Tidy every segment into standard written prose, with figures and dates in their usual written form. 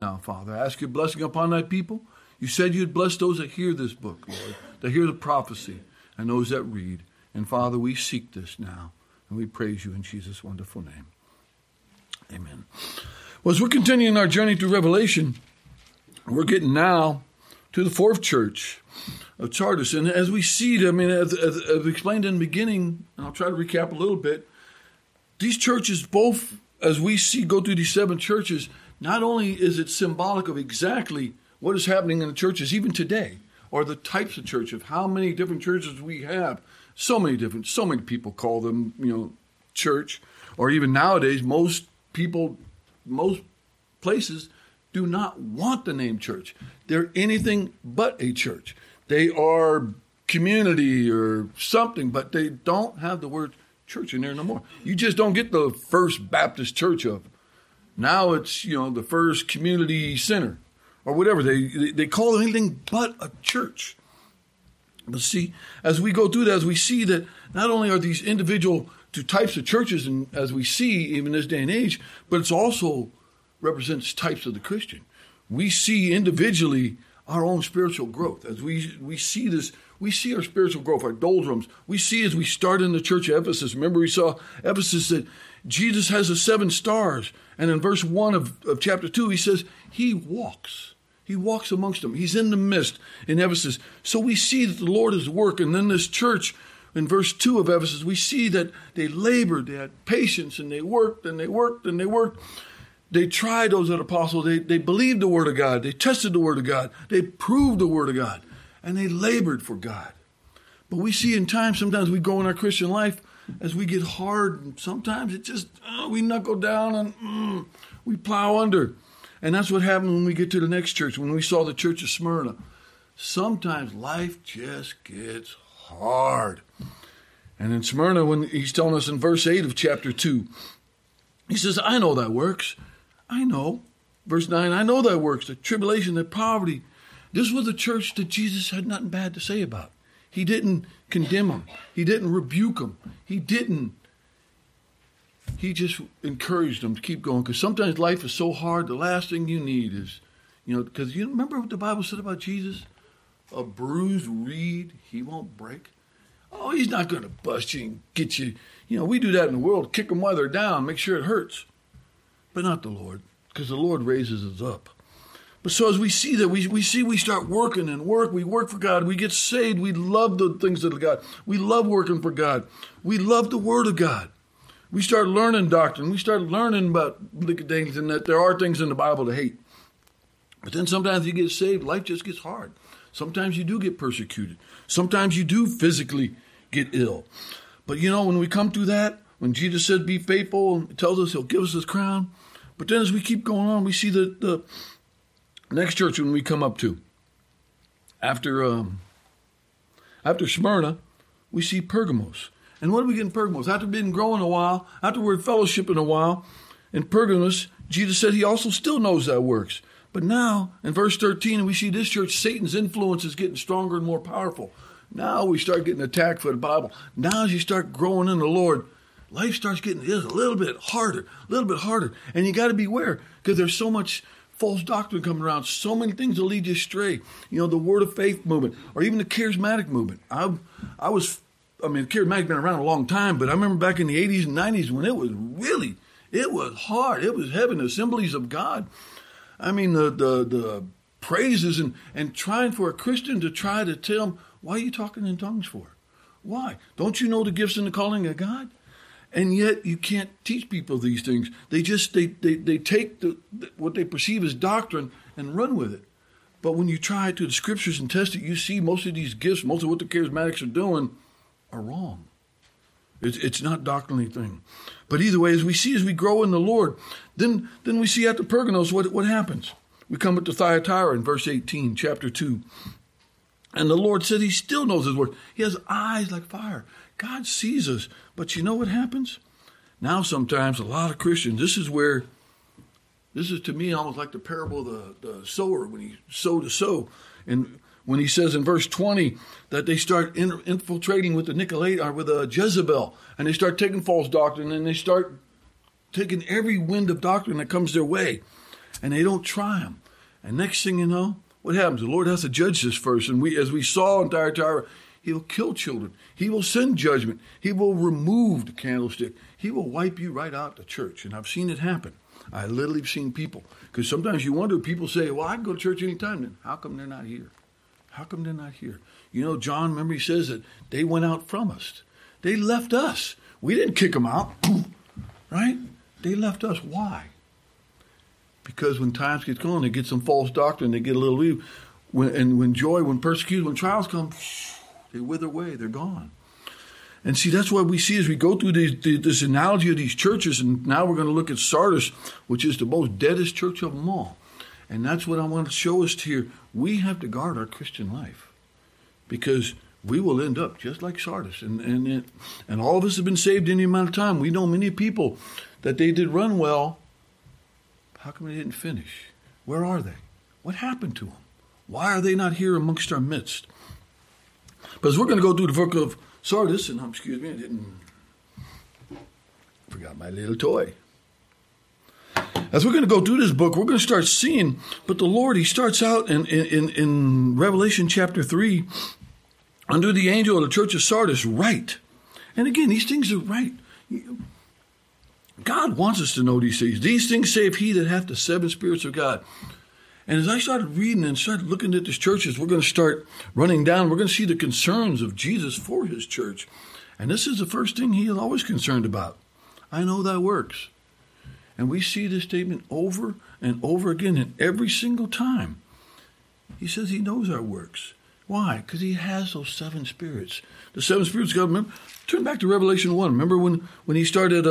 Now, Father, I ask your blessing upon thy people. You said you'd bless those that hear this book, Lord, that hear the prophecy, and those that read. And, Father, we seek this now, and we praise you in Jesus' wonderful name. Amen. Well, as we're continuing our journey through Revelation, we're getting now to the fourth church of Sardis. And as we see, as explained in the beginning, and I'll try to recap a little bit, these churches both, as we see go through these seven churches, not only is it symbolic of exactly what is happening in the churches even today, or the types of church, of how many different churches we have. So many people call them, church. Or even nowadays, most people, most places do not want the name church. They're anything but a church. They are community or something, but they don't have the word church in there no more. You just don't get the First Baptist Church of it. Now it's, the First Community Center or whatever. They call it anything but a church. But see, as we go through that, as we see that not only are these individual two types of churches, and as we see even this day and age, but it's also represents types of the Christian. We see individually our own spiritual growth. As we see this, we see our spiritual growth, our doldrums. We see as we start in the church of Ephesus. Remember, we saw Ephesus that Jesus has the 7 stars. And in verse 1 of chapter 2, he says, he walks. He walks amongst them. He's in the midst in Ephesus. So we see that the Lord is working. And then this church, in verse 2 of Ephesus, we see that they labored, they had patience, and they worked, and they worked, and they worked. They tried those other apostles. They believed the word of God. They tested the word of God. They proved the word of God. And they labored for God. But we see in time, sometimes we go in our Christian life, as we get hard, and sometimes it just, we knuckle down and we plow under. And that's what happened when we get to the next church, when we saw the church of Smyrna. Sometimes life just gets hard. And in Smyrna, when he's telling us in verse 8 of chapter 2, he says, I know thy works. I know. Verse 9, I know thy works, the tribulation, the poverty. This was a church that Jesus had nothing bad to say about. He didn't condemn them. He didn't rebuke them. He just encouraged them to keep going. Because sometimes life is so hard, the last thing you need is, because you remember what the Bible said about Jesus? A bruised reed, he won't break. Oh, he's not going to bust you and get you. We do that in the world, kick them while they're down, make sure it hurts. But not the Lord, because the Lord raises us up. But so as we see that, we start working and work. We work for God. We get saved. We love the things of God. We love working for God. We love the word of God. We start learning doctrine. We start learning about things and that there are things in the Bible to hate. But then sometimes you get saved, life just gets hard. Sometimes you do get persecuted. Sometimes you do physically get ill. But when we come through that, when Jesus said be faithful and tells us he'll give us his crown. But then as we keep going on, we see the next church when we come up to. After Smyrna, we see Pergamos. And what do we get in Pergamos? After being growing a while, after we're fellowshipping a while, in Pergamos, Jesus said he also still knows thy works. But now, in verse 13, we see this church, Satan's influence is getting stronger and more powerful. Now we start getting attacked for the Bible. Now as you start growing in the Lord, life starts getting a little bit harder, And you got to beware because there's so much false doctrine coming around, so many things that lead you astray. The Word of Faith movement or even the charismatic movement. Charismatic been around a long time, but I remember back in the 80s and 90s when it was hard. It was heaven, assemblies of God. The praises and trying for a Christian to try to tell him, why are you talking in tongues for? Why? Don't you know the gifts and the calling of God? And yet you can't teach people these things. They just they take what they perceive as doctrine and run with it. But when you try to the scriptures and test it, you see most of these gifts, most of what the charismatics are doing are wrong. It's not doctrinally thing. But either way, as we grow in the Lord, then we see after Pergamos what happens. We come up to Thyatira in verse 18, chapter 2. And the Lord said he still knows his word. He has eyes like fire. God sees us. But you know what happens? Now sometimes a lot of Christians, this is to me almost like the parable of the sower when he sowed to sow. And when he says in verse 20 that they start infiltrating with the Nicolaitan or with Jezebel, and they start taking false doctrine, and they start taking every wind of doctrine that comes their way. and they don't try him. And next thing you know, what happens? The Lord has to judge this person. We, as we saw in Thyatira, he will kill children. He will send judgment. He will remove the candlestick. He will wipe you right out the church. And I've seen it happen. I literally have seen people. Because sometimes you wonder, people say, well, I can go to church anytime. Then how come they're not here? How come they're not here? You know, John, remember, he says that they went out from us. They left us. We didn't kick them out, right? They left us. Why? Because when times get going, they get some false doctrine. They get a little evil. When joy, when persecution, when trials come, they wither away. They're gone. And see, that's what we see as we go through this analogy of these churches. And now we're going to look at Sardis, which is the most deadest church of them all. And that's what I want to show us here. We have to guard our Christian life because we will end up just like Sardis. And all of us have been saved any amount of time. We know many people that they did run well. How come they didn't finish? Where are they? What happened to them? Why are they not here amongst our midst? Because we're going to go through the book of Sardis, and excuse me, I forgot my little toy. As we're going to go through this book, we're going to start seeing, but the Lord, he starts out in Revelation chapter 3, under the angel of the church of Sardis, right. And again, these things are right. God wants us to know these things. These things saith he that hath the seven spirits of God. And as I started reading and started looking at these churches, we're going to start running down. We're going to see the concerns of Jesus for his church. And this is the first thing he is always concerned about. I know thy works. And we see this statement over and over again, and every single time he says he knows our works. Why? Because he has those seven spirits. The seven spirits, God, remember, turn back to Revelation 1. Remember when he started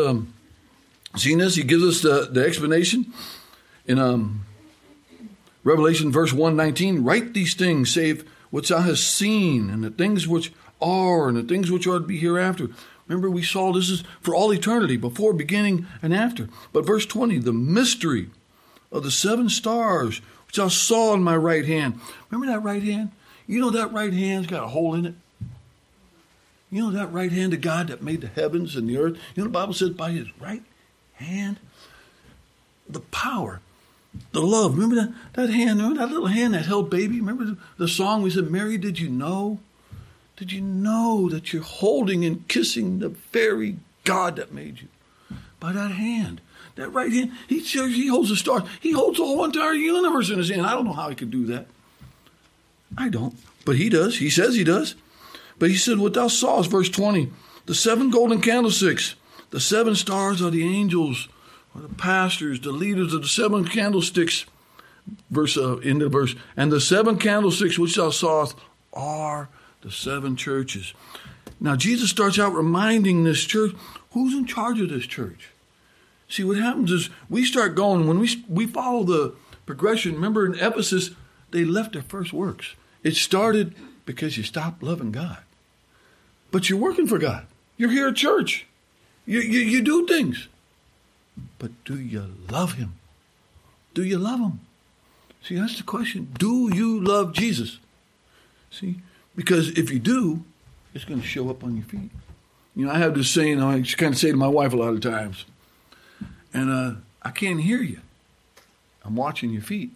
seeing this, he gives us the explanation in Revelation verse 1:19. Write these things, save which I have seen, and the things which are, and the things which are to be hereafter. Remember, we saw this is for all eternity, before, beginning, and after. But verse 20, the mystery of the seven stars, which I saw in my right hand. Remember that right hand? You know that right hand's got a hole in it. You know that right hand of God that made the heavens and the earth. You know the Bible says by his right hand, the power, the love. Remember that hand, remember that little hand that held baby? Remember the song we said, Mary, did you know? Did you know that you're holding and kissing the very God that made you? By that hand, that right hand, he holds the stars. He holds the whole entire universe in his hand. I don't know how he could do that. I don't, but he does. He says he does. But he said, what thou sawest, verse 20, the seven golden candlesticks, the seven stars are the angels, or the pastors, the leaders of the seven candlesticks, end of the verse, and the seven candlesticks which thou sawest are the seven churches. Now, Jesus starts out reminding this church, who's in charge of this church? See, what happens is we start going, when we follow the progression, remember in Ephesus, they left their first works. It started because you stopped loving God. But you're working for God. You're here at church. You do things. But do you love him? Do you love him? See, that's the question. Do you love Jesus? See, because if you do, it's going to show up on your feet. You know, I have this saying, I kind of say to my wife a lot of times, and I can't hear you. I'm watching your feet.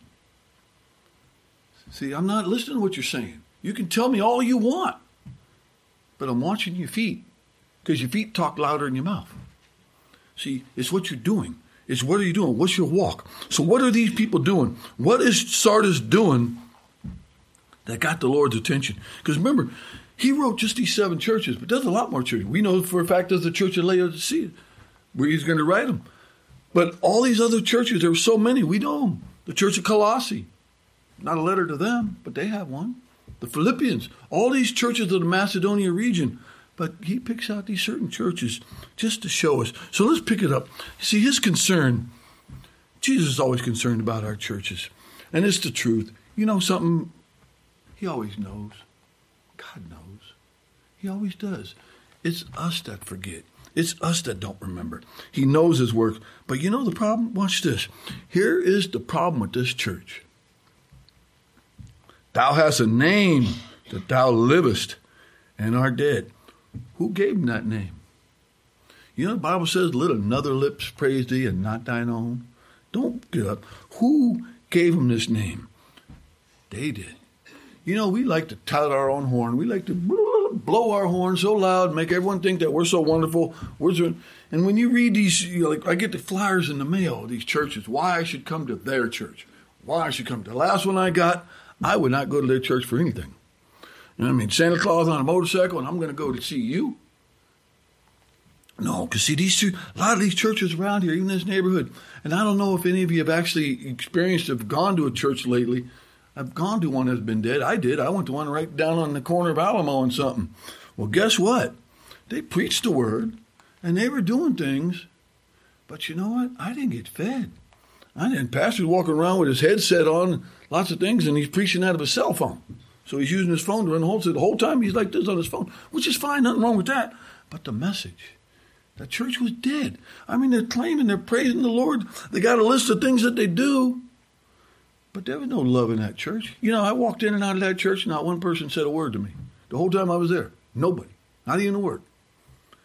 See, I'm not listening to what you're saying. You can tell me all you want, but I'm watching your feet because your feet talk louder than your mouth. See, it's what you're doing. It's what are you doing? What's your walk? So what are these people doing? What is Sardis doing that got the Lord's attention? Because remember, he wrote just these seven churches, but there's a lot more churches. We know for a fact there's the church of Laodicea where he's going to write them. But all these other churches, there were so many, we know them. The church of Colossae. Not a letter to them, but they have one. The Philippians, all these churches of the Macedonia region. But he picks out these certain churches just to show us. So let's pick it up. See, his concern, Jesus is always concerned about our churches. And it's the truth. You know something? He always knows. God knows. He always does. It's us that forget. It's us that don't remember. He knows his work. But you know the problem? Watch this. Here is the problem with this church. Thou hast a name that thou livest and art dead. Who gave him that name? You know, the Bible says, let another lips praise thee and not thine own. Don't get up. Who gave him this name? They did. You know, we like to tout our own horn. We like to blow our horn so loud, make everyone think that we're so wonderful. And when you read these, you know, like I get the flyers in the mail, these churches, why I should come to their church, why I should come. The last one I got, I would not go to their church for anything. You know what I mean? Santa Claus on a motorcycle, and I'm going to go to see you. No, because see, a lot of these churches around here, even in this neighborhood, and I don't know if any of you have actually experienced, have gone to a church lately. I've gone to one that's been dead. I did. I went to one right down on the corner of Alamo and something. Well, guess what? They preached the word, and they were doing things, but you know what? I didn't get fed. Pastor's walking around with his headset on, lots of things, and he's preaching out of his cell phone. So he's using his phone to run the whole. So the whole time he's like this on his phone, which is fine, nothing wrong with that. But the message, the church was dead. I mean, they're claiming, they're praising the Lord. They got a list of things that they do. But there was no love in that church. You know, I walked in and out of that church, and not one person said a word to me. The whole time I was there. Nobody. Not even a word.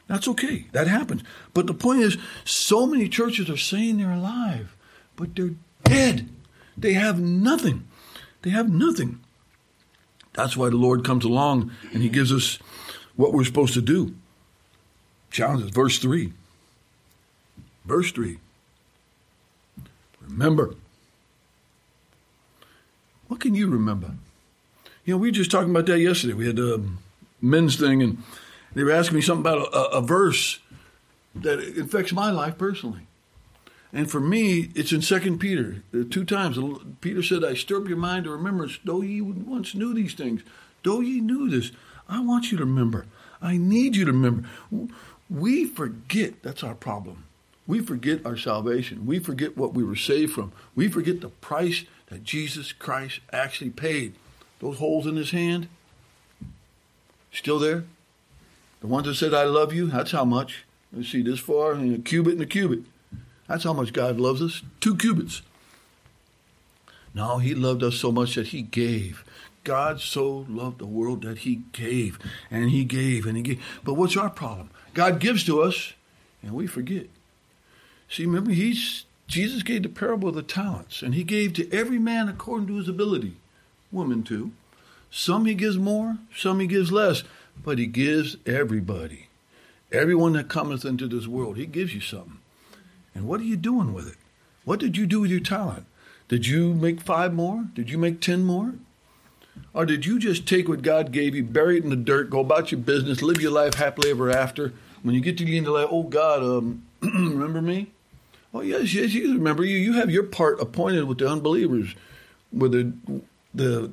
That's okay. That happens. But the point is, so many churches are saying they're alive, but they're dead. They have nothing. They have nothing. That's why the Lord comes along and he gives us what we're supposed to do. Challenges. Verse 3. Verse 3. Remember. What can you remember? You know, we were just talking about that yesterday. We had a men's thing, and they were asking me something about a verse that affects my life personally. And for me, it's in 2 Peter. 2 times, Peter said, I stir up your mind to remembrance, though ye once knew these things. Though ye knew this, I want you to remember. I need you to remember. We forget. That's our problem. We forget our salvation. We forget what we were saved from. We forget the price that Jesus Christ actually paid. Those holes in his hand, still there. The ones that said, I love you, that's how much. You see this far, and a cubit and a cubit. That's how much God loves us, 2 cubits. No, he loved us so much that he gave. God so loved the world that he gave, and he gave, and he gave. But what's our problem? God gives to us, and we forget. See, remember, Jesus gave the parable of the talents, and he gave to every man according to his ability, women too. Some he gives more, some he gives less, but he gives everybody. Everyone that cometh into this world, he gives you something. And what are you doing with it? What did you do with your talent? Did you make 5 more? Did you make 10 more? Or did you just take what God gave you, bury it in the dirt, go about your business, live your life happily ever after? When you get to the end of life, oh, God, remember me? Oh, yes, you remember you. You have your part appointed with the unbelievers, with the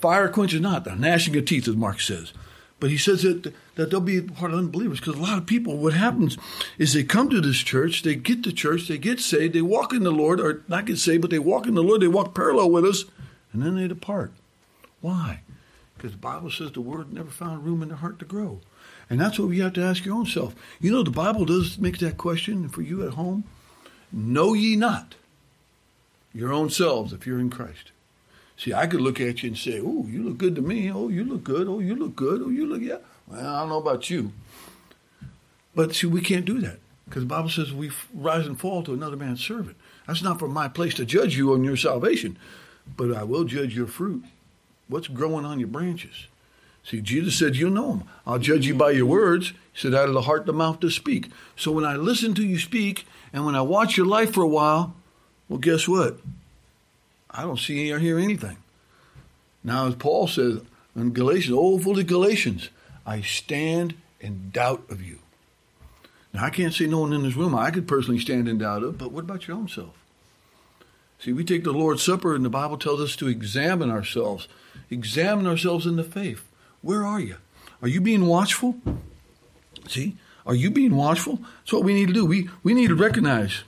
fire quenches not, the gnashing of teeth, as Mark says. But he says that they'll be part of unbelievers, because a lot of people, what happens is they come to this church, they get to church, they get saved, they walk in the Lord, or not get saved, but they walk in the Lord, they walk parallel with us, and then they depart. Why? Because the Bible says the word never found room in their heart to grow. And that's what you have to ask your own self. You know, the Bible does make that question for you at home. Know ye not your own selves if you're in Christ. See, I could look at you and say, oh, you look good to me. Oh, you look good. Oh, you look good. Oh, you look, yeah. Well, I don't know about you. But see, we can't do that, because the Bible says we rise and fall to another man's servant. That's not for my place to judge you on your salvation, but I will judge your fruit. What's growing on your branches? See, Jesus said, you know him. I'll judge you by your words. He said, out of the heart, the mouth to speak. So when I listen to you speak, and when I watch your life for a while, well, guess what? I don't see or hear anything. Now, as Paul says in Galatians, oh, foolish Galatians, I stand in doubt of you. Now, I can't say no one in this room I could personally stand in doubt of, but what about your own self? See, we take the Lord's Supper, and the Bible tells us to examine ourselves. Examine ourselves in the faith. Where are you? Are you being watchful? See? Are you being watchful? That's what we need to do. We need to recognize,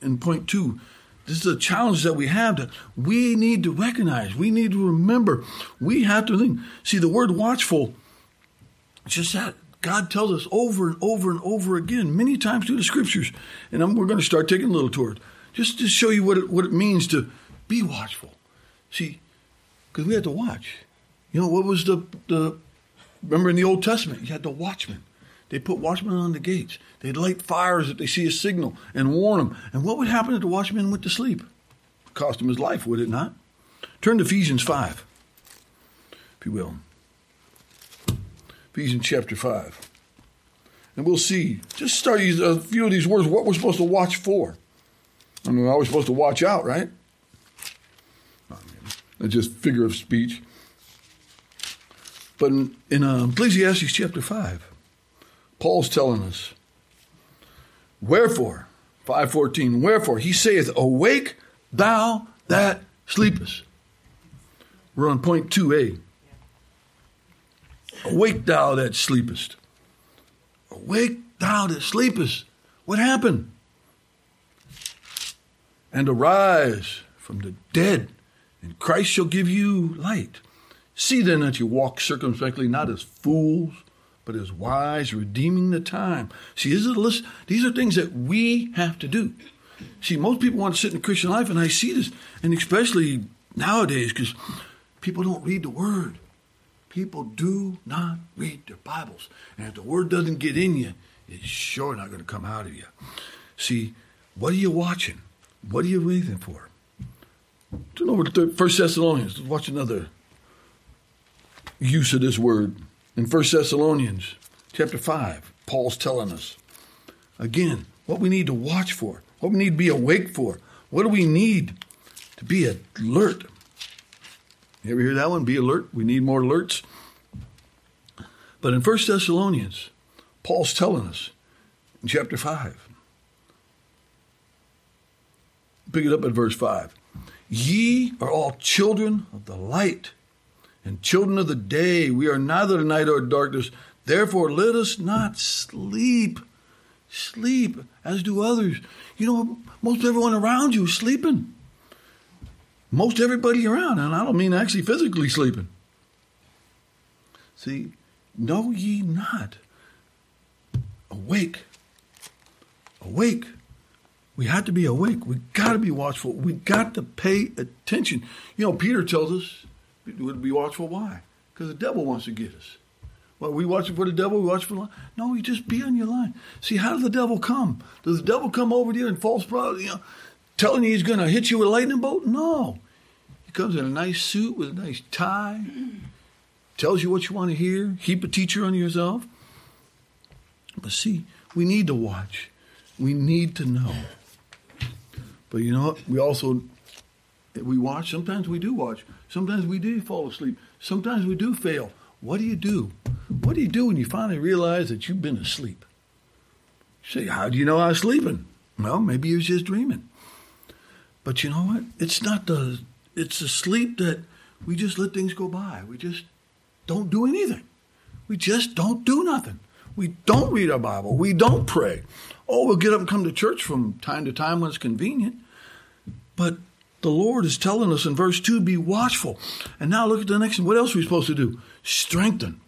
in point 2, this is a challenge that we have, that we need to recognize. We need to remember. We have to think. See, the word watchful, it's just that. God tells us over and over and over again, many times through the Scriptures. And we're going to start taking a little tour, just to show you what it means to be watchful. See, because we have to watch. You know, what was remember in the Old Testament, you had the watchman. They put watchmen on the gates. They'd light fires if they see a signal and warn them. And what would happen if the watchman went to sleep? It cost him his life, would it not? Turn to Ephesians 5, if you will. Ephesians chapter 5. And we'll see. Just start using a few of these words, what we're supposed to watch for. I mean, we're always supposed to watch out, right? I mean, that's just figure of speech. But in Ecclesiastes chapter 5, Paul's telling us, wherefore, 5:14, wherefore, he saith, awake thou that sleepest. We're on point 2a. Awake thou that sleepest. Awake thou that sleepest. What happened? And arise from the dead, and Christ shall give you light. See then that you walk circumspectly, not as fools, but as wise, redeeming the time. See, this is a list. These are things that we have to do. See, most people want to sit in Christian life, and I see this, and especially nowadays, because people don't read the Word. People do not read their Bibles. And if the Word doesn't get in you, it's sure not going to come out of you. See, what are you watching? What are you reading for? Turn over to 1 Thessalonians. Let's watch another use of this word. In 1 Thessalonians chapter 5, Paul's telling us, again, what we need to watch for, what we need to be awake for, what do we need to be alert. You ever hear that one? Be alert. We need more alerts. But in 1 Thessalonians, Paul's telling us in chapter 5, pick it up at verse 5, ye are all children of the light, and children of the day. We are neither the night or darkness. Therefore, let us not sleep. Sleep, as do others. You know, most everyone around you is sleeping. Most everybody around. And I don't mean actually physically sleeping. See, know ye not. Awake. Awake. We have to be awake. We got to be watchful. We got to pay attention. You know, Peter tells us, would be watchful. Why? Because the devil wants to get us. Well, we watch for the devil. We watch for the line. No, you just be on your line. See, how does the devil come? Does the devil come over to you in false prophecy, telling you he's going to hit you with a lightning bolt? No. He comes in a nice suit with a nice tie, tells you what you want to hear, heap a teacher on yourself. But see, we need to watch. We need to know. But you know what? We watch. Sometimes we do watch. Sometimes we do fall asleep. Sometimes we do fail. What do you do? What do you do when you finally realize that you've been asleep? You say, how do you know I was sleeping? Well, maybe you was just dreaming. But you know what? It's the sleep that we just let things go by. We just don't do anything. We just don't do nothing. We don't read our Bible. We don't pray. Oh, we'll get up and come to church from time to time when it's convenient. But the Lord is telling us in verse 2, be watchful. And now look at the next one. What else are we supposed to do? Strengthen.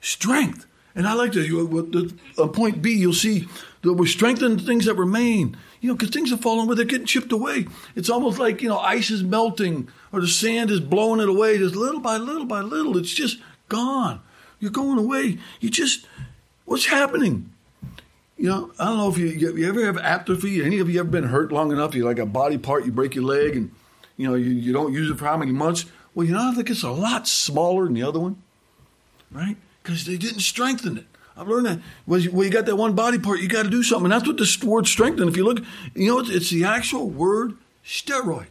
Strength. And I like to, point B, you'll see that we're strengthening the things that remain. You know, because things are falling away. They're getting chipped away. It's almost like, ice is melting or the sand is blowing it away. Just little by little by little. It's just gone. You're going away. What's happening? I don't know if you ever have atrophy. Any of you ever been hurt long enough? You're like a body part, you break your leg, and you don't use it for how many months? Well, I think it's a lot smaller than the other one, right? Because they didn't strengthen it. I've learned that. Well, you got that one body part, you got to do something. And that's what the word strengthen. If you look, it's the actual word steroid.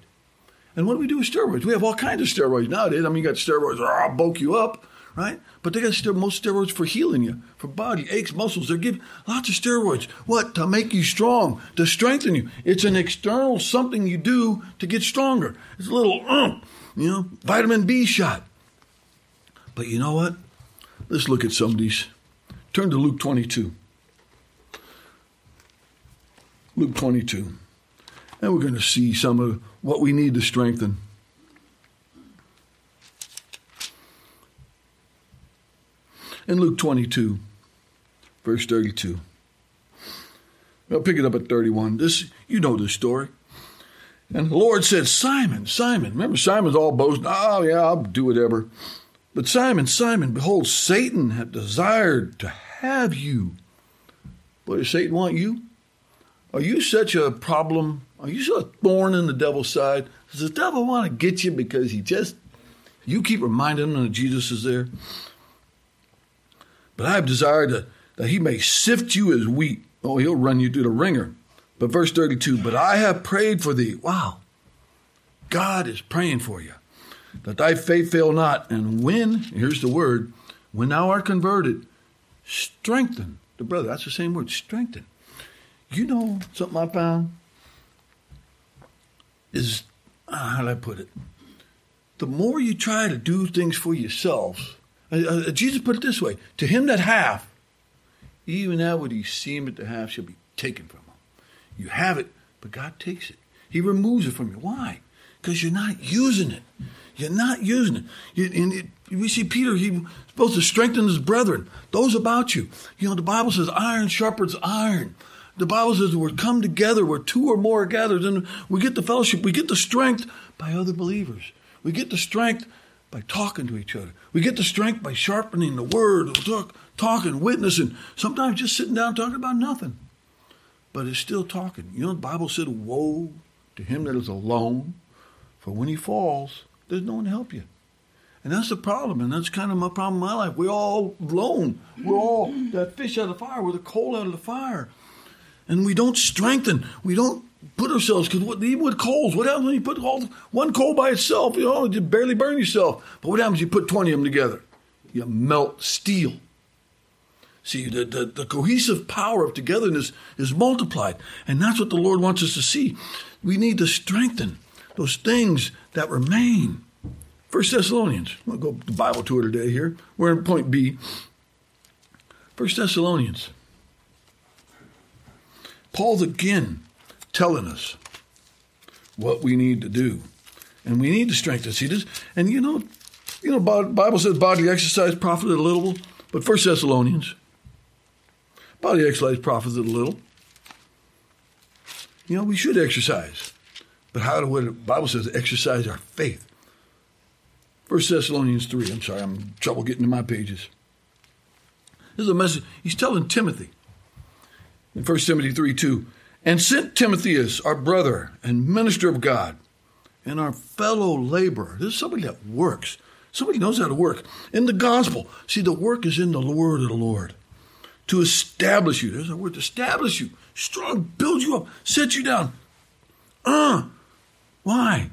And what do we do with steroids? We have all kinds of steroids nowadays. I mean, you got steroids, I'll bulk you up. Right? But they got most steroids for healing you, for body aches, muscles. They're giving lots of steroids. What? To make you strong, to strengthen you. It's an external something you do to get stronger. It's a little, vitamin B shot. But you know what? Let's look at some of these. Turn to Luke 22. Luke 22. And we're going to see some of what we need to strengthen. In Luke 22, verse 32. I'll pick it up at 31. You know this story. And the Lord said, Simon, Simon. Remember, Simon's all boasting. Oh, yeah, I'll do whatever. But Simon, Simon, behold, Satan hath desired to have you? What does Satan want you? Are you such a problem? Are you such a thorn in the devil's side? Does the devil want to get you because you keep reminding him that Jesus is there? But I have desired that he may sift you as wheat. Oh, he'll run you through the ringer. But verse 32, but I have prayed for thee. Wow. God is praying for you, that thy faith fail not. And here's the word, when thou art converted, strengthen the brother. That's the same word, strengthen. You know something I found is, how do I put it? The more you try to do things for yourselves, Jesus put it this way, to him that hath, even that what he seemeth to have shall be taken from him. You have it, but God takes it. He removes it from you. Why? Because you're not using it. You're not using it. We see Peter, he's supposed to strengthen his brethren, those about you. You know, the Bible says iron sharpens iron. The Bible says we're come together where two or more are gathered, and we get the fellowship. We get the strength by other believers. We get the strength by talking to each other. We get the strength by sharpening the word, talking, witnessing, sometimes just sitting down talking about nothing. But it's still talking. You know, the Bible said, woe to him that is alone, for when he falls, there's no one to help you. And that's the problem, and that's kind of my problem in my life. We're all blown. We're all that fish out of the fire. We're the coal out of the fire. And we don't strengthen. We don't put ourselves, because even with coals, what happens when you put one coal by itself? You barely burn yourself. But what happens if you put 20 of them together? You melt steel. See, the cohesive power of togetherness is multiplied. And that's what the Lord wants us to see. We need to strengthen those things that remain. 1 Thessalonians. We'll go to Bible tour today here. We're in point B. 1 Thessalonians. Paul's again telling us what we need to do. And we need to strengthen. See this? And you know, Bible says bodily exercise profited a little. But 1 Thessalonians. Body exercise profits a little. You know, we should exercise. But the Bible says exercise our faith. 1 Thessalonians 3. I'm sorry, I'm in trouble getting to my pages. This is a message. He's telling Timothy in 1 Timothy 3:2, and sent Timotheus, our brother and minister of God, and our fellow laborer. This is somebody that works. Somebody knows how to work. In the gospel. See, the work is in the word of the Lord. To establish you. There's a word, to establish you. Strong, build you up, set you down. Why?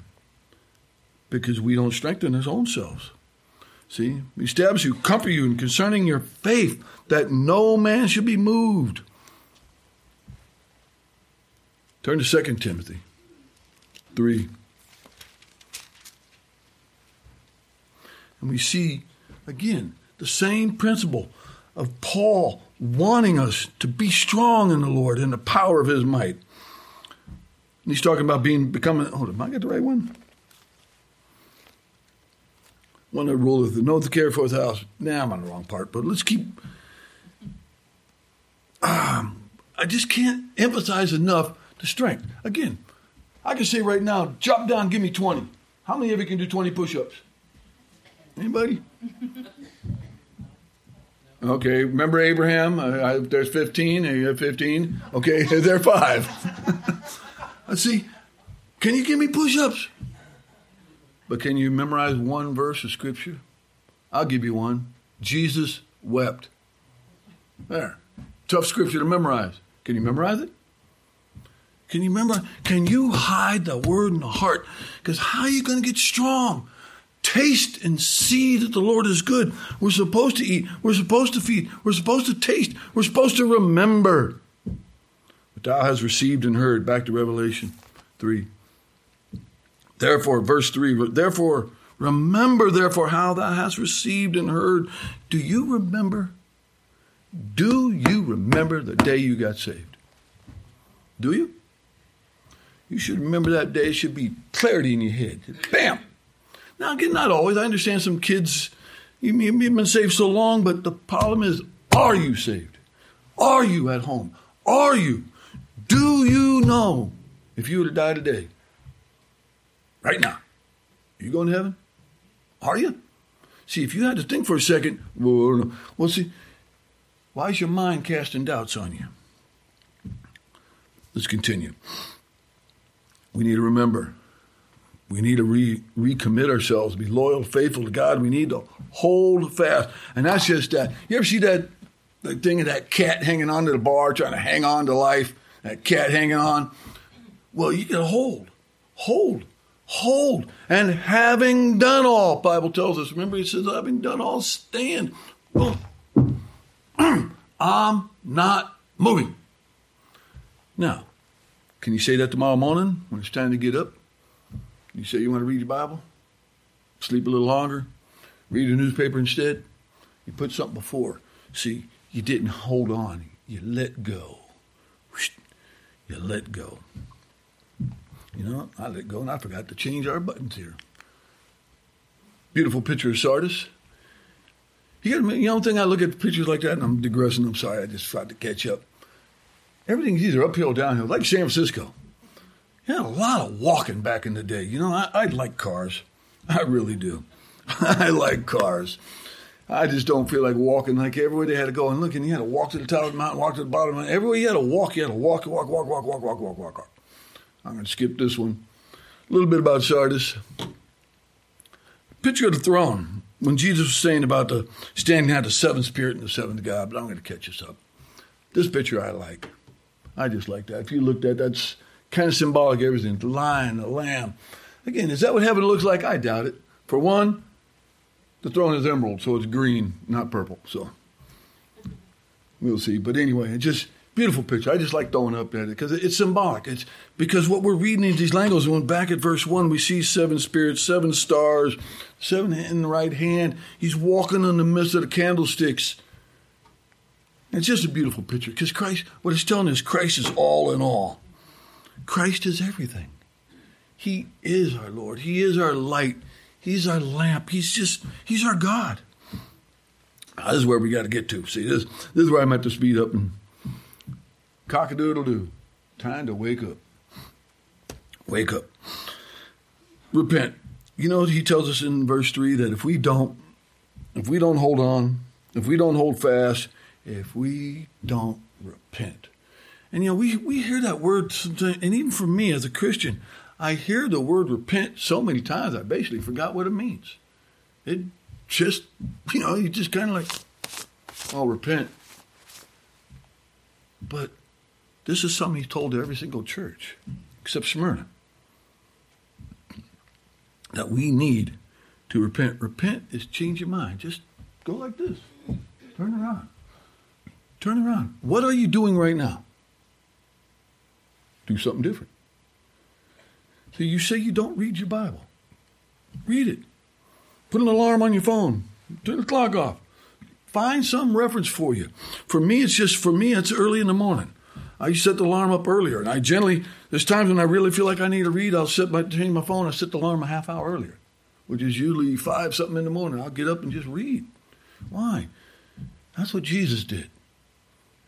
Because we don't strengthen our own selves. See, we establish you, comfort you, and concerning your faith, that no man should be moved. Turn to 2 Timothy 3. And we see, again, the same principle of Paul wanting us to be strong in the Lord and the power of his might. And he's talking about becoming, hold on, I got the right one? One that ruleth and knoweth the care for his house. I'm on the wrong part, but let's keep. I just can't emphasize enough the strength. Again, I can say right now, drop down, give me 20. How many of you can do 20 push-ups? Anybody? Okay, remember Abraham? There's 15, and you have 15. Okay, there are 5. Let's see. Can you give me push-ups? But can you memorize one verse of Scripture? I'll give you one. Jesus wept. There. Tough Scripture to memorize. Can you memorize it? Can you memorize? Can you hide the word in the heart? Because how are you going to get strong? Taste and see that the Lord is good. We're supposed to eat. We're supposed to feed. We're supposed to taste. We're supposed to remember what thou hast received and heard. Back to Revelation 3. Therefore, verse 3, remember how thou hast received and heard. Do you remember? Do you remember the day you got saved? Do you? You should remember that day. It should be clarity in your head. Bam! Now, again, not always. I understand some kids, you've been saved so long, but the problem is, are you saved? Are you at home? Are you? Do you know if you were to die today, right now, are you going to heaven? Are you? See, if you had to think for a second, well, see, Why is your mind casting doubts on you? Let's continue. We need to remember. We need to recommit ourselves, be loyal, faithful to God. We need to hold fast. And that's just that. You ever see that thing of that cat hanging onto the bar, trying to hang on to life, that cat hanging on? Well, you got to hold. And having done all, Bible tells us, remember it says, having done all, stand. Boom. I'm not moving. Now, can you say that tomorrow morning when it's time to get up? You say you want to read your Bible, sleep a little longer, read a newspaper instead. You put something before. See, you didn't hold on. You let go. You let go. You know, I let go, and I forgot to change our buttons here. Beautiful picture of Sardis. You know, the only thing I look at pictures like that, and I'm digressing. I'm sorry. I just tried to catch up. Everything's either uphill or downhill, like San Francisco. You had a lot of walking back in the day. You know, I like cars. I really do. I like cars. I just don't feel like walking. Like everywhere they had to go and look, and you had to walk to the top of the mountain, walk to the bottom of the mountain. Everywhere you had to walk, walk. I'm going to skip this one. A little bit about Sardis. Picture of the throne. When Jesus was saying about the standing out the seventh spirit and the seventh God, but I'm going to catch this up. This picture I like. I just like that. If you looked at that's kind of symbolic of everything. The lion, the lamb. Again, is that what heaven looks like? I doubt it. For one, the throne is emerald, so it's green, not purple. So we'll see. But anyway, it's just beautiful picture. I just like throwing up at it because it's symbolic. It's because what we're reading in these languages, when back at verse 1, we see seven spirits, seven stars, seven in the right hand. He's walking in the midst of the candlesticks. It's just a beautiful picture because Christ, what it's telling us, Christ is all in all. Christ is everything. He is our Lord. He is our light. He's our lamp. He's our God. This is where we got to get to. See, this is where I'm at to speed up and cock-a-doodle-doo. Time to wake up. Wake up. Repent. You know, he tells us in verse 3 that if we don't hold on, if we don't hold fast, if we don't repent. And, you know, we hear that word sometimes, and even for me as a Christian, I hear the word repent so many times I basically forgot what it means. It just, you know, you just kind of like, oh, repent. But this is something he told to every single church, except Smyrna, that we need to repent. Repent is change your mind. Just go like this. Turn around. Turn around. What are you doing right now? Do something different. So you say you don't read your Bible. Read it. Put an alarm on your phone. Turn the clock off. Find some reference for you. For me, it's early in the morning. I set the alarm up earlier. And I generally, there's times when I really feel like I need to read, I'll change my phone, I set the alarm a half hour earlier, which is usually 5 something in the morning. I'll get up and just read. Why? That's what Jesus did.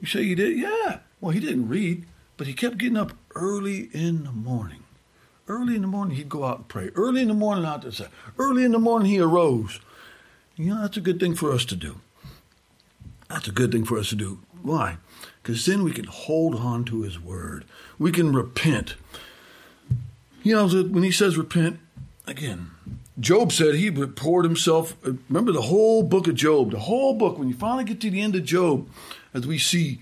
You say he did? Yeah. Well, he didn't read, but he kept getting up early in the morning. Early in the morning, he'd go out and pray. Early in the morning, out to say. Early in the morning, he arose. You know, that's a good thing for us to do. That's a good thing for us to do. Why? Because then we can hold on to his word. We can repent. You know, when he says repent, again, Job said he poured himself. Remember the whole book of Job, the whole book. When you finally get to the end of Job, as we see,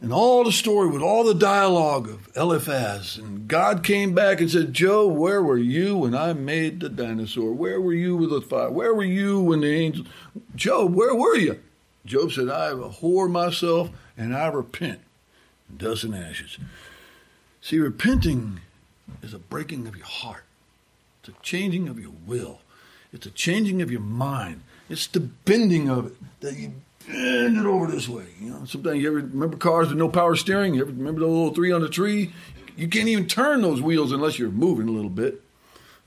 and all the story with all the dialogue of Eliphaz, and God came back and said, Job, where were you when I made the dinosaur? Where were you with the fire? Where were you when the angels? Job, where were you? Job said, I abhor myself and I repent. Dust and ashes. See, repenting is a breaking of your heart. It's a changing of your will. It's a changing of your mind. It's the bending of it. That you bend it over this way. You know, sometimes you ever remember cars with no power steering? You ever remember the little three on the tree? You can't even turn those wheels unless you're moving a little bit.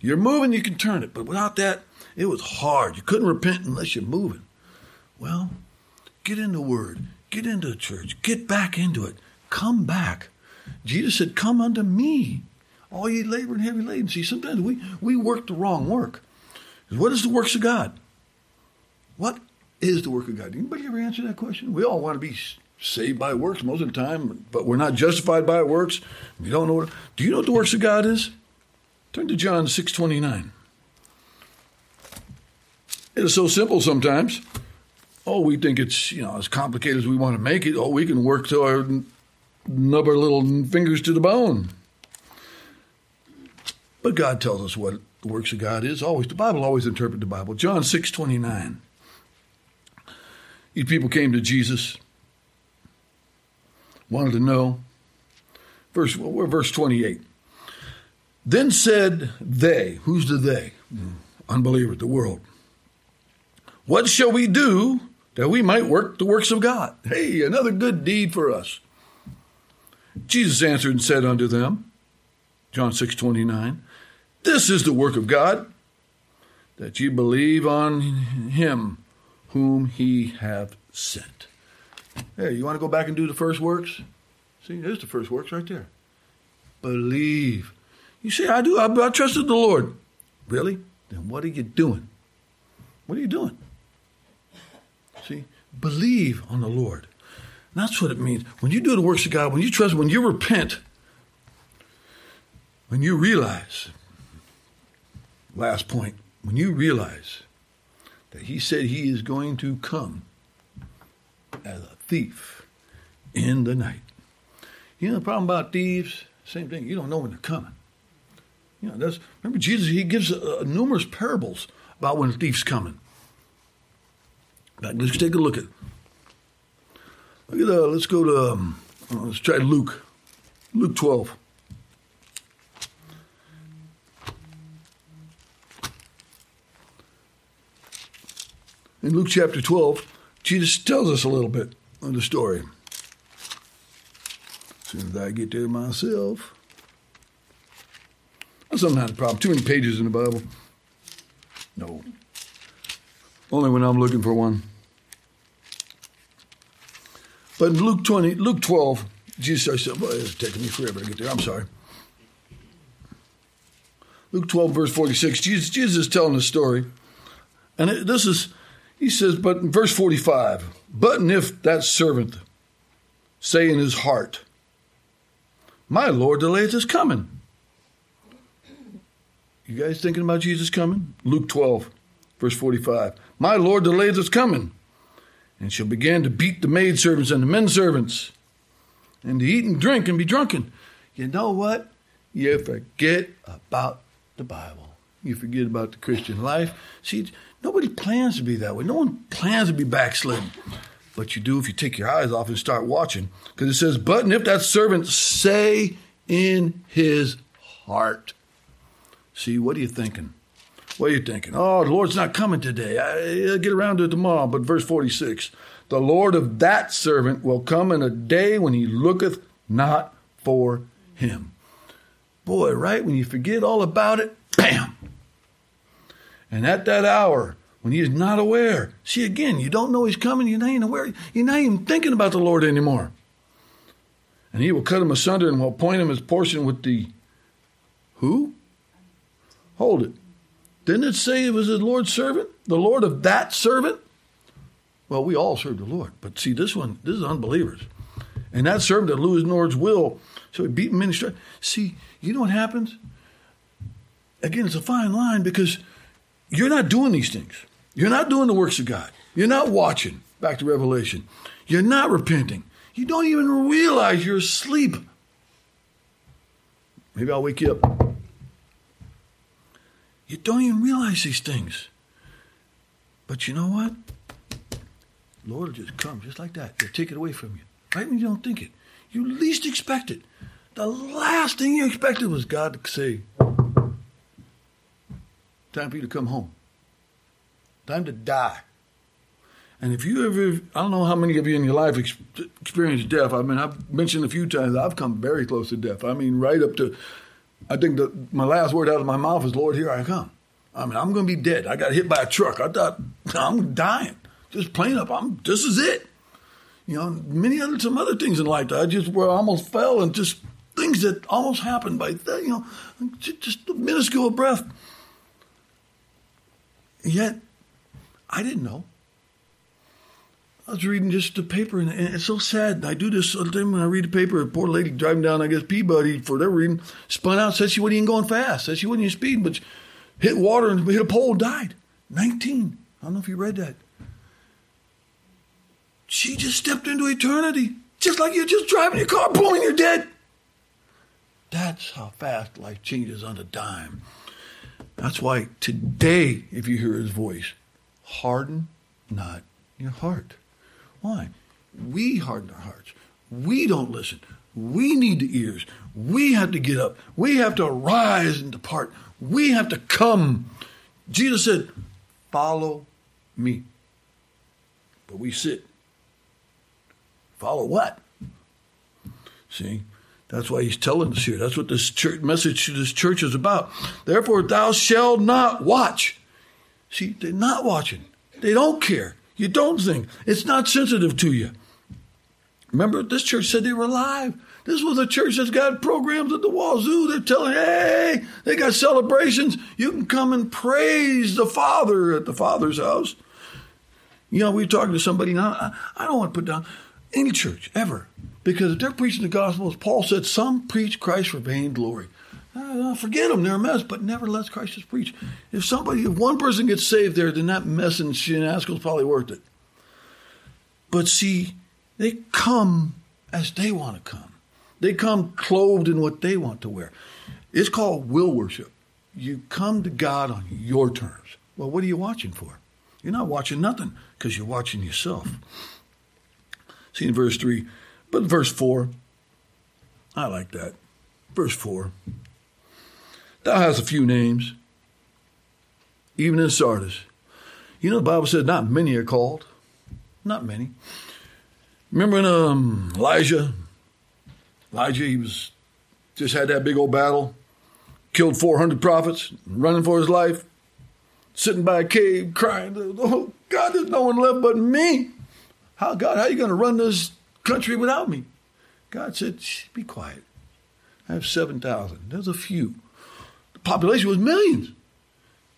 You're moving, you can turn it. But without that, it was hard. You couldn't repent unless you're moving. Well, get in the Word. Get into the church. Get back into it. Come back. Jesus said, come unto me, all ye labor and heavy laden. See, sometimes we work the wrong work. What is the works of God? What is the work of God. Anybody ever answer that question? We all want to be saved by works most of the time, but we're not justified by works. We don't know what. Do you know what the works of God is? Turn to John 6:29. It is so simple sometimes. Oh, we think it's, you know, as complicated as we want to make it. Oh, we can work to our nub our little fingers to the bone. But God tells us what the works of God is. Always, the Bible always interprets the Bible. John 6:29. These people came to Jesus, wanted to know. Verse 28. Then said they, who's the they? Unbelievers, the world. What shall we do that we might work the works of God? Hey, another good deed for us. Jesus answered and said unto them, John 6:29, this is the work of God, that ye believe on him whom he hath sent. Hey, you want to go back and do the first works? See, there's the first works right there. Believe. You say, I do. I trusted the Lord. Really? Then what are you doing? What are you doing? See, believe on the Lord. And that's what it means. When you do the works of God, when you trust, when you repent, when you realize, last point, when you realize that he said he is going to come as a thief in the night. You know the problem about thieves? Same thing. You don't know when they're coming. You know, that's, remember Jesus, he gives numerous parables about when a thief's coming. Let's take a look at it. Let's go to, let's try Luke. Luke 12. In Luke chapter 12, Jesus tells us a little bit of the story. As soon as I get there myself. That's sometimes a problem. Too many pages in the Bible. No. Only when I'm looking for one. But in Luke 12, Jesus said, well, it's taking me forever to get there. I'm sorry. Luke 12, verse 46. Jesus is telling a story. And he says, but in verse 45, but if that servant say in his heart, my Lord delayeth his coming. You guys thinking about Jesus coming? Luke 12, verse 45. My Lord delayeth his coming, and shall begin to beat the maidservants and the men servants, and to eat and drink and be drunken. You know what? You forget about the Bible. You forget about the Christian life. See, nobody plans to be that way. No one plans to be backslidden. But you do if you take your eyes off and start watching. Because it says, but if that servant say in his heart. See, what are you thinking? What are you thinking? Oh, the Lord's not coming today. I'll get around to it tomorrow. But verse 46, the Lord of that servant will come in a day when he looketh not for him. Boy, right? When you forget all about it, bam. And at that hour, when he is not aware, see, again, you don't know he's coming. You're not even aware. You're not even thinking about the Lord anymore. And he will cut him asunder and will appoint him his portion with the who? Hold it. Didn't it say it was the Lord's servant? The Lord of that servant? Well, we all serve the Lord. But see, this is unbelievers. And that servant that lose Lord's will, so he beat him in his stride. See, you know what happens? Again, it's a fine line because you're not doing these things. You're not doing the works of God. You're not watching. Back to Revelation. You're not repenting. You don't even realize you're asleep. Maybe I'll wake you up. You don't even realize these things. But you know what? The Lord will just come just like that. He'll take it away from you. Right when you don't think it. You least expect it. The last thing you expected was God to say, time for you to come home. Time to die. And if you ever, I don't know how many of you in your life experienced death. I mean, I've mentioned a few times, I've come very close to death. I mean, right up to, I think my last word out of my mouth is, Lord, here I come. I mean, I'm going to be dead. I got hit by a truck. I thought, I'm dying. Just plain up. This is it. You know, some other things in life that I almost fell and just things that almost happened by, you know, just a minuscule breath. Yet, I didn't know. I was reading just the paper, and it's so sad. I do this all the time when I read the paper. A poor lady driving down, I guess, Peabody for their reading, spun out, said she wasn't even going fast, said she wasn't even speeding, but hit water and hit a pole and died. 19. I don't know if you read that. She just stepped into eternity, just like you're just driving your car, boom, and you're dead. That's how fast life changes on a dime. That's why today, if you hear his voice, harden not your heart. Why? We harden our hearts. We don't listen. We need the ears. We have to get up. We have to arise and depart. We have to come. Jesus said, follow me. But we sit. Follow what? See? That's why he's telling us here. That's what this church, message to this church is about. Therefore, thou shalt not watch. See, they're not watching. They don't care. You don't think. It's not sensitive to you. Remember, this church said they were alive. This was a church that's got programs at the wazoo. They're telling, hey, they got celebrations. You can come and praise the Father at the Father's house. You know, we're talking to somebody now. I don't want to put down any church ever. Because if they're preaching the gospel, as Paul said, some preach Christ for vain glory. Forget them, they're a mess, but nevertheless, Christ is preached. If one person gets saved there, then that mess and shenanigans probably worth it. But see, they come as they want to come. They come clothed in what they want to wear. It's called will worship. You come to God on your terms. Well, what are you watching for? You're not watching nothing, because you're watching yourself. See in verse 3. But verse 4, I like that. Verse 4, thou hast a few names, even in Sardis. You know, the Bible says not many are called. Not many. Remember when Elijah, he was just had that big old battle, killed 400 prophets, running for his life, sitting by a cave crying, oh, God, there's no one left but me. God, how are you going to run this country without me? God said, be quiet. I have 7,000. There's a few. The population was millions.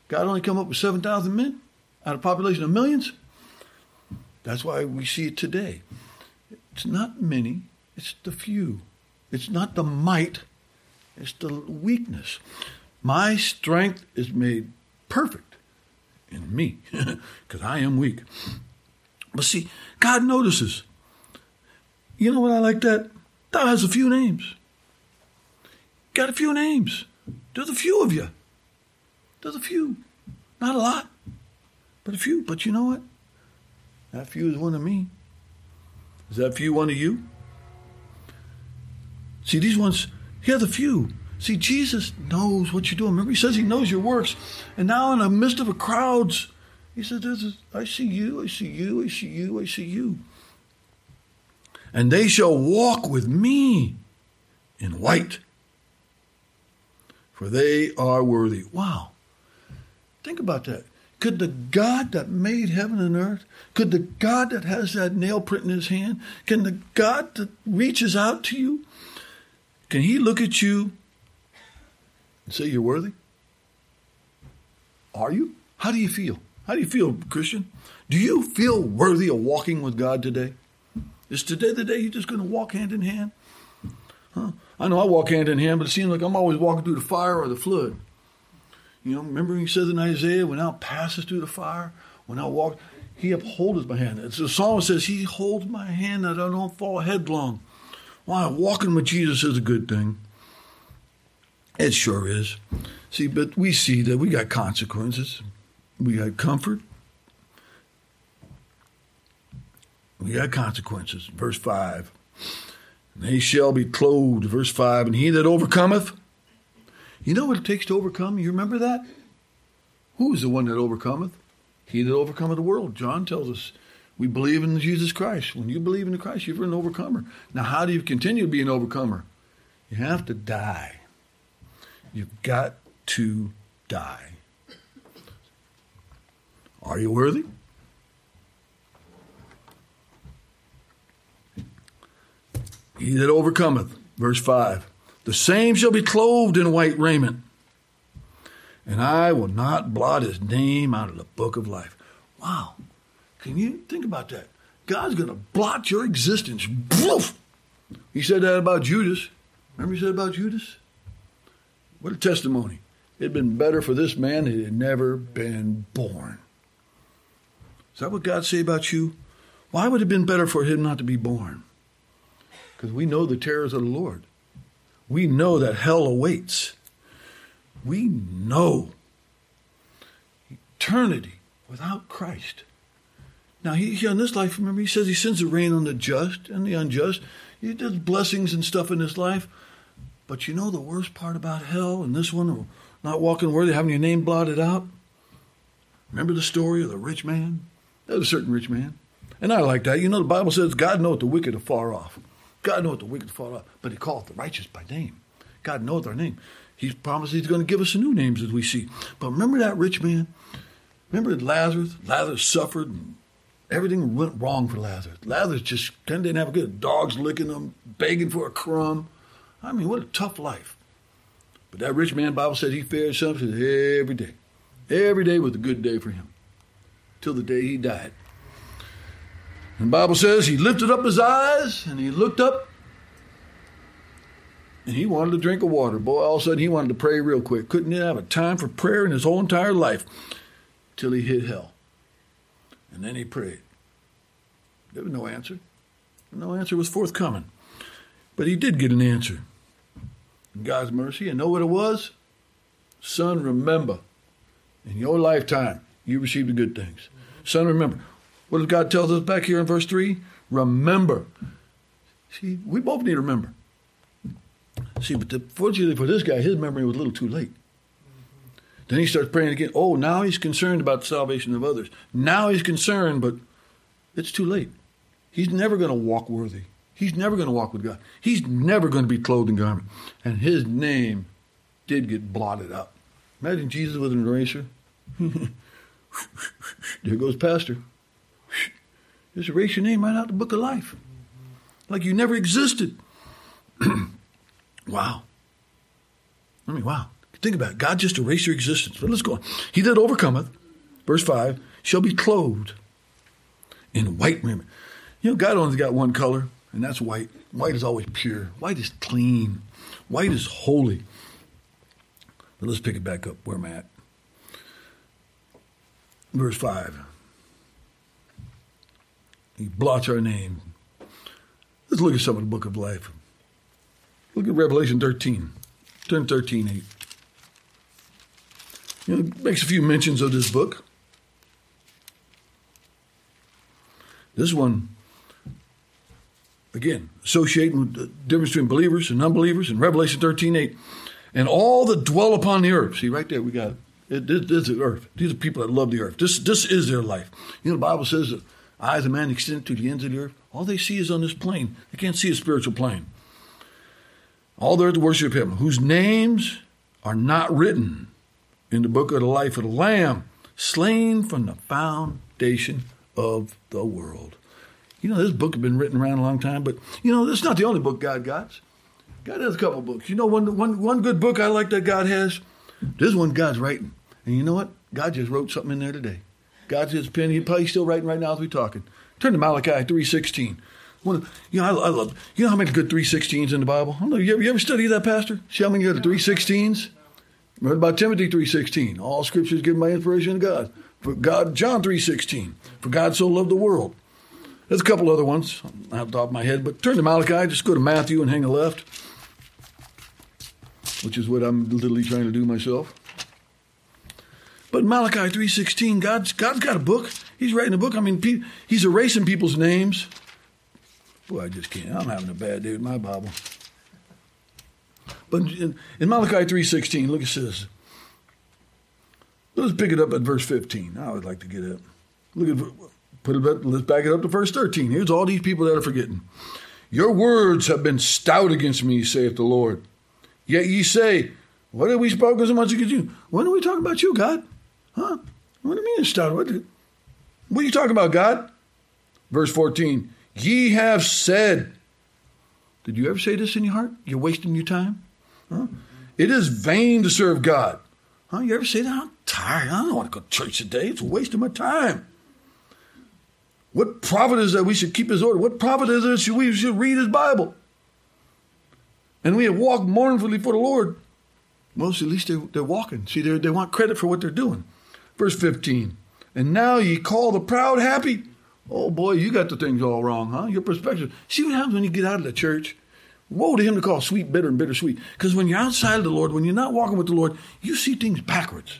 God only come up with 7,000 men out of a population of millions. That's why we see it today. It's not many. It's the few. It's not the might. It's the weakness. My strength is made perfect in me because I am weak. But see, God notices. You know what I like that? Thou has a few names. Got a few names. There's a few of you. There's a few. Not a lot, but a few. But you know what? That few is one of me. Is that few one of you? See, these ones, yeah, the few. See, Jesus knows what you're doing. Remember, he says he knows your works. And now in the midst of a crowds, he says, I see you, I see you, I see you, I see you. And they shall walk with me in white, for they are worthy. Wow. Think about that. Could the God that made heaven and earth, could the God that has that nail print in his hand, can the God that reaches out to you, can he look at you and say you're worthy? Are you? How do you feel? How do you feel, Christian? Do you feel worthy of walking with God today? Is today the day you're just going to walk hand in hand? Huh? I know I walk hand in hand, but it seems like I'm always walking through the fire or the flood. You know, remember he says in Isaiah, when thou passest through the fire, when thou walk, he upholdeth my hand. It's the psalmist says, he holds my hand that I don't fall headlong. Wow, walking with Jesus is a good thing. It sure is. See, but we see that we got consequences. We got comfort. We got consequences. Verse 5. And they shall be clothed. Verse 5. And he that overcometh. You know what it takes to overcome? You remember that? Who is the one that overcometh? He that overcometh the world. John tells us we believe in Jesus Christ. When you believe in Christ, you're an overcomer. Now, how do you continue to be an overcomer? You have to die. You've got to die. Are you worthy? He that overcometh, verse 5, the same shall be clothed in white raiment, and I will not blot his name out of the book of life. Wow. Can you think about that? God's going to blot your existence. He said that about Judas. Remember he said about Judas? What a testimony. It had been better for this man that he had never been born. Is that what God say about you? Why would it have been better for him not to be born? Because we know the terrors of the Lord. We know that hell awaits. We know eternity without Christ. Now, he on this life, remember, he says he sends the rain on the just and the unjust. He does blessings and stuff in this life. But you know the worst part about hell and this one, not walking worthy, having your name blotted out? Remember the story of the rich man? There's a certain rich man. And I like that. You know, the Bible says God knoweth the wicked afar off. God knoweth the wicked afar off, but he calleth the righteous by name. God knoweth our name. He's promised he's going to give us new names as we see. But remember that rich man? Remember Lazarus? Lazarus suffered and everything went wrong for Lazarus. Lazarus just kind of didn't have a good. Dogs licking him, begging for a crumb. I mean, what a tough life. But that rich man, the Bible says he fared something every day. Every day was a good day for him till the day he died. And the Bible says he lifted up his eyes and he looked up and he wanted a drink of water. Boy, all of a sudden he wanted to pray real quick. Couldn't have a time for prayer in his whole entire life till he hit hell. And then he prayed. There was no answer. No answer was forthcoming. But he did get an answer in God's mercy. And know what it was? Son, remember, in your lifetime, you received the good things. Son, remember. What does God tell us back here in verse 3? Remember. See, we both need to remember. See, but fortunately for this guy, his memory was a little too late. Then he starts praying again. Oh, now he's concerned about the salvation of others. Now he's concerned, but it's too late. He's never going to walk worthy. He's never going to walk with God. He's never going to be clothed in garment. And his name did get blotted out. Imagine Jesus with an eraser. There goes Pastor. Just erase your name right out of the book of life. Like you never existed. Wow. I mean, wow. Think about it. God just erased your existence. But let's go on. He that overcometh, verse 5, shall be clothed in white raiment. You know, God only got one color, and that's white. White is always pure. White is clean. White is holy. But let's pick it back up where I'm at. Verse 5. He blots our name. Let's look at some of the book of life. Look at Revelation 13. Turn 13:8. You know, it makes a few mentions of this book. This one, again, associating with the difference between believers and unbelievers in Revelation 13:8. And all that dwell upon the earth. See, right there we got it. This is the earth. These are people that love the earth. This is their life. You know, the Bible says that eyes of man extended to the ends of the earth. All they see is on this plane. They can't see a spiritual plane. All there to worship him, whose names are not written in the book of the life of the Lamb, slain from the foundation of the world. You know, this book has been written around a long time, but, you know, this is not the only book God got. God has a couple books. You know, one good book I like that God has, this one God's writing. And you know what? God just wrote something in there today. God's his pen. He's probably still writing right now as we're talking. Turn to Malachi 3:16. You know, I love. You know how many good 3:16s in the Bible? I don't know. You ever study that, Pastor? See how many good 3:16s? Remember about Timothy 3:16. All Scripture is given by inspiration of God. For God, John 3:16. For God so loved the world. There's a couple other ones off the top of my head, but turn to Malachi. Just go to Matthew and hang a left, which is what I'm literally trying to do myself. But Malachi 3:16, God's got a book. He's writing a book. I mean, he's erasing people's names. Boy, I just can't. I'm having a bad day with my Bible. But in Malachi 3:16, look, it says, let's pick it up at verse 15. I would like to get it. Let's back it up to verse 13. Here's all these people that are forgetting. Your words have been stout against me, saith the Lord. Yet ye say, what have we spoken so much against you? When are we talking about you, God? Huh? What do you mean, stout? What are you talking about, God? Verse 14, ye have said. Did you ever say this in your heart? You're wasting your time? Huh? It is vain to serve God. Huh? You ever say that? I'm tired. I don't want to go to church today. It's a waste of my time. What profit is that we should keep his order? What profit is it that we should read his Bible? And we have walked mournfully for the Lord. Most at least they're walking. See, they want credit for what they're doing. Verse 15, and now ye call the proud happy. Oh boy, you got the things all wrong, huh? Your perspective. See what happens when you get out of the church? Woe to him to call sweet bitter and bittersweet. Because when you're outside of the Lord, when you're not walking with the Lord, you see things backwards.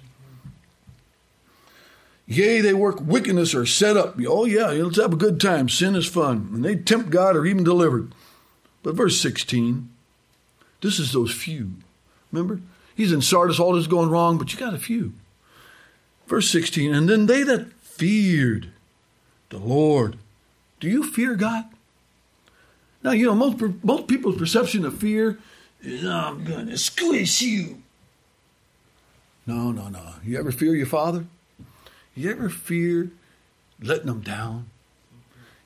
Yea, they work wickedness or set up. Oh, yeah, let's have a good time. Sin is fun. And they tempt God or even delivered. But verse 16, this is those few. Remember? He's in Sardis, all this is going wrong, but you got a few. Verse 16, and then they that feared the Lord. Do you fear God? Now, you know, most people's perception of fear is, I'm going to squish you. No. You ever fear your father? You ever feared letting them down?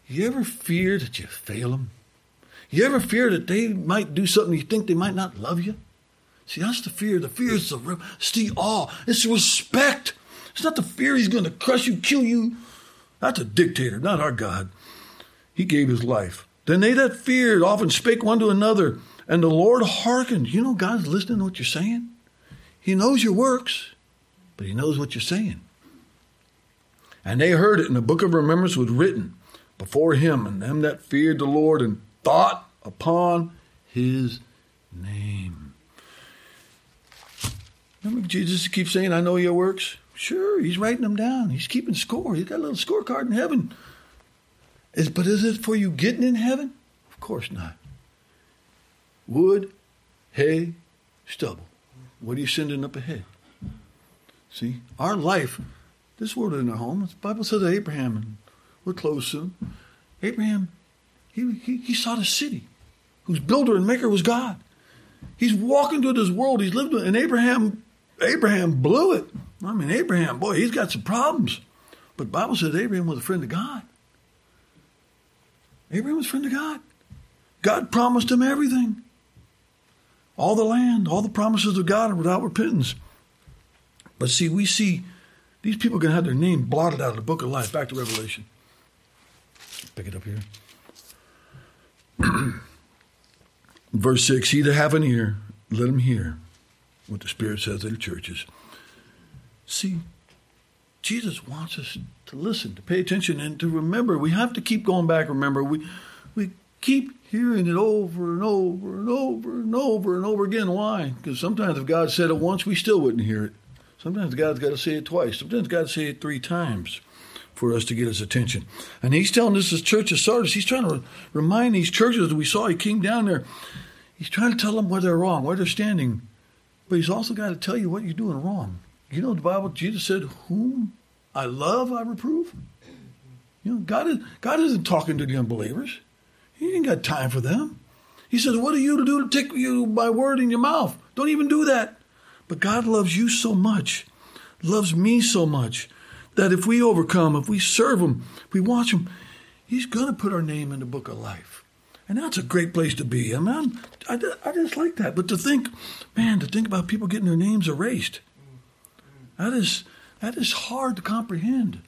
You ever fear that you fail them? You ever fear that they might do something you think they might not love you? See, that's the fear. The fear is the awe. It's respect. It's not the fear he's going to crush you, kill you. That's a dictator, not our God. He gave his life. Then they that feared often spake one to another, and the Lord hearkened. You know God's listening to what you're saying. He knows your works, but he knows what you're saying. And they heard it, and the book of remembrance was written before him, and them that feared the Lord and thought upon his name. Remember Jesus keeps saying, I know your works. Sure, he's writing them down. He's keeping score. He's got a little scorecard in heaven. But is it for you getting in heaven? Of course not. Wood, hay, stubble. What are you sending up ahead? See, our life, this world isn't our home. The Bible says that Abraham, and we're close soon. Abraham, he sought a city whose builder and maker was God. He's walking through this world. He's lived with it. And Abraham blew it. I mean, Abraham, boy, he's got some problems. But the Bible says Abraham was a friend of God. Abraham was a friend of God. God promised him everything. All the land, all the promises of God are without repentance. But see, we see these people are going to have their name blotted out of the book of life. Back to Revelation. Pick it up here. Verse 6, he that hath an ear, let him hear what the Spirit says to the churches. See, Jesus wants us to listen, to pay attention, and to remember. We have to keep going back. Remember, we keep hearing it over and over and over and over and over again. Why? Because sometimes if God said it once, we still wouldn't hear it. Sometimes God's got to say it twice. Sometimes God's got to say it three times for us to get his attention. And he's telling this church of Sardis. He's trying to remind these churches that we saw. He came down there. He's trying to tell them where they're wrong, where they're standing. But he's also got to tell you what you're doing wrong. You know, the Bible, Jesus said, whom I love, I reprove. You know, God isn't talking to the unbelievers. He ain't got time for them. He says, what are you to do to take you my word in your mouth? Don't even do that. But God loves you so much, loves me so much, that if we overcome, if we serve him, if we watch him, he's going to put our name in the book of life. And that's a great place to be. I mean, I just like that. But to think about people getting their names erased. That is hard to comprehend.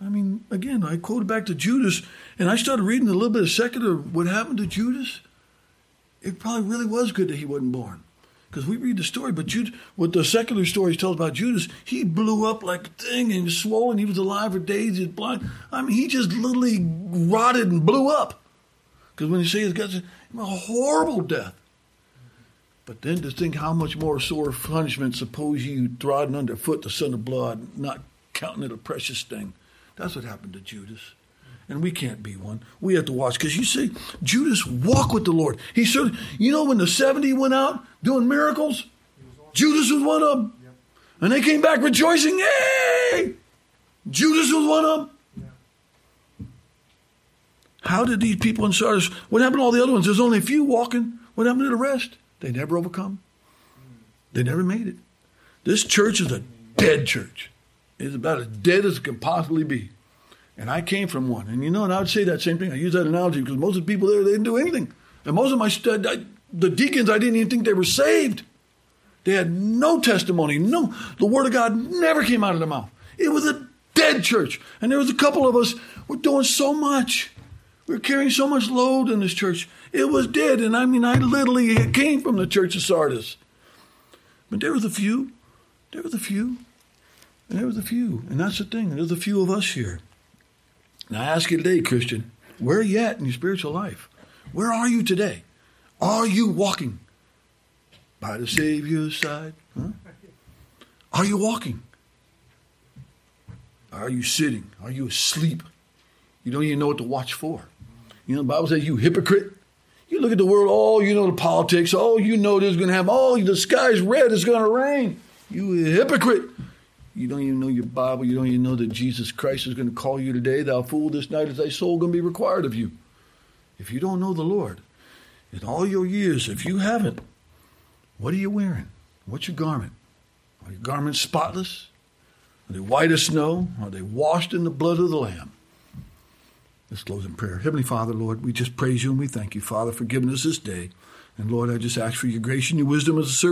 I mean, again, I quoted back to Judas, and I started reading a little bit of secular what happened to Judas. It probably really was good that he wasn't born, because we read the story. But Judas, what the secular stories tell about Judas, he blew up like a thing, and he was swollen. He was alive for days. He was blind. I mean, he just literally rotted and blew up. Because when you say his guts, a horrible death. But then to think how much more sore punishment suppose you trodden underfoot the Son of Blood, not counting it a precious thing. That's what happened to Judas. And we can't be one. We have to watch. Because you see, Judas walked with the Lord. He served. You know when the 70 went out doing miracles? Judas was one of them. Yep. And they came back rejoicing. Yay! Judas was one of them. Yeah. How did these people in Sardis, what happened to all the other ones? There's only a few walking. What happened to the rest? They never overcome. They never made it. This church is a dead church. It's about as dead as it can possibly be. And I came from one. And you know, and I would say that same thing. I use that analogy because most of the people there, they didn't do anything. And most of the deacons, I didn't even think they were saved. They had no testimony. No, the word of God never came out of their mouth. It was a dead church. And there was a couple of us, we're doing so much. We're carrying so much load in this church. It was dead. And I mean, I literally came from the church of Sardis. But there was a few. There was a few. And there was a few. And that's the thing. There's a few of us here. And I ask you today, Christian, where are you at in your spiritual life? Where are you today? Are you walking by the Savior's side? Huh? Are you walking? Are you sitting? Are you asleep? You don't even know what to watch for. You know, the Bible says, you hypocrite. You look at the world, oh, you know the politics. Oh, you know this is going to happen. Oh, the sky's red. It's going to rain. You hypocrite. You don't even know your Bible. You don't even know that Jesus Christ is going to call you today. Thou fool, this night is thy soul going to be required of you. If you don't know the Lord, in all your years, if you haven't, what are you wearing? What's your garment? Are your garments spotless? Are they white as snow? Are they washed in the blood of the Lamb? Let's close in prayer. Heavenly Father, Lord, we just praise you and we thank you, Father, for giving us this day. And Lord, I just ask for your grace and your wisdom as a servant.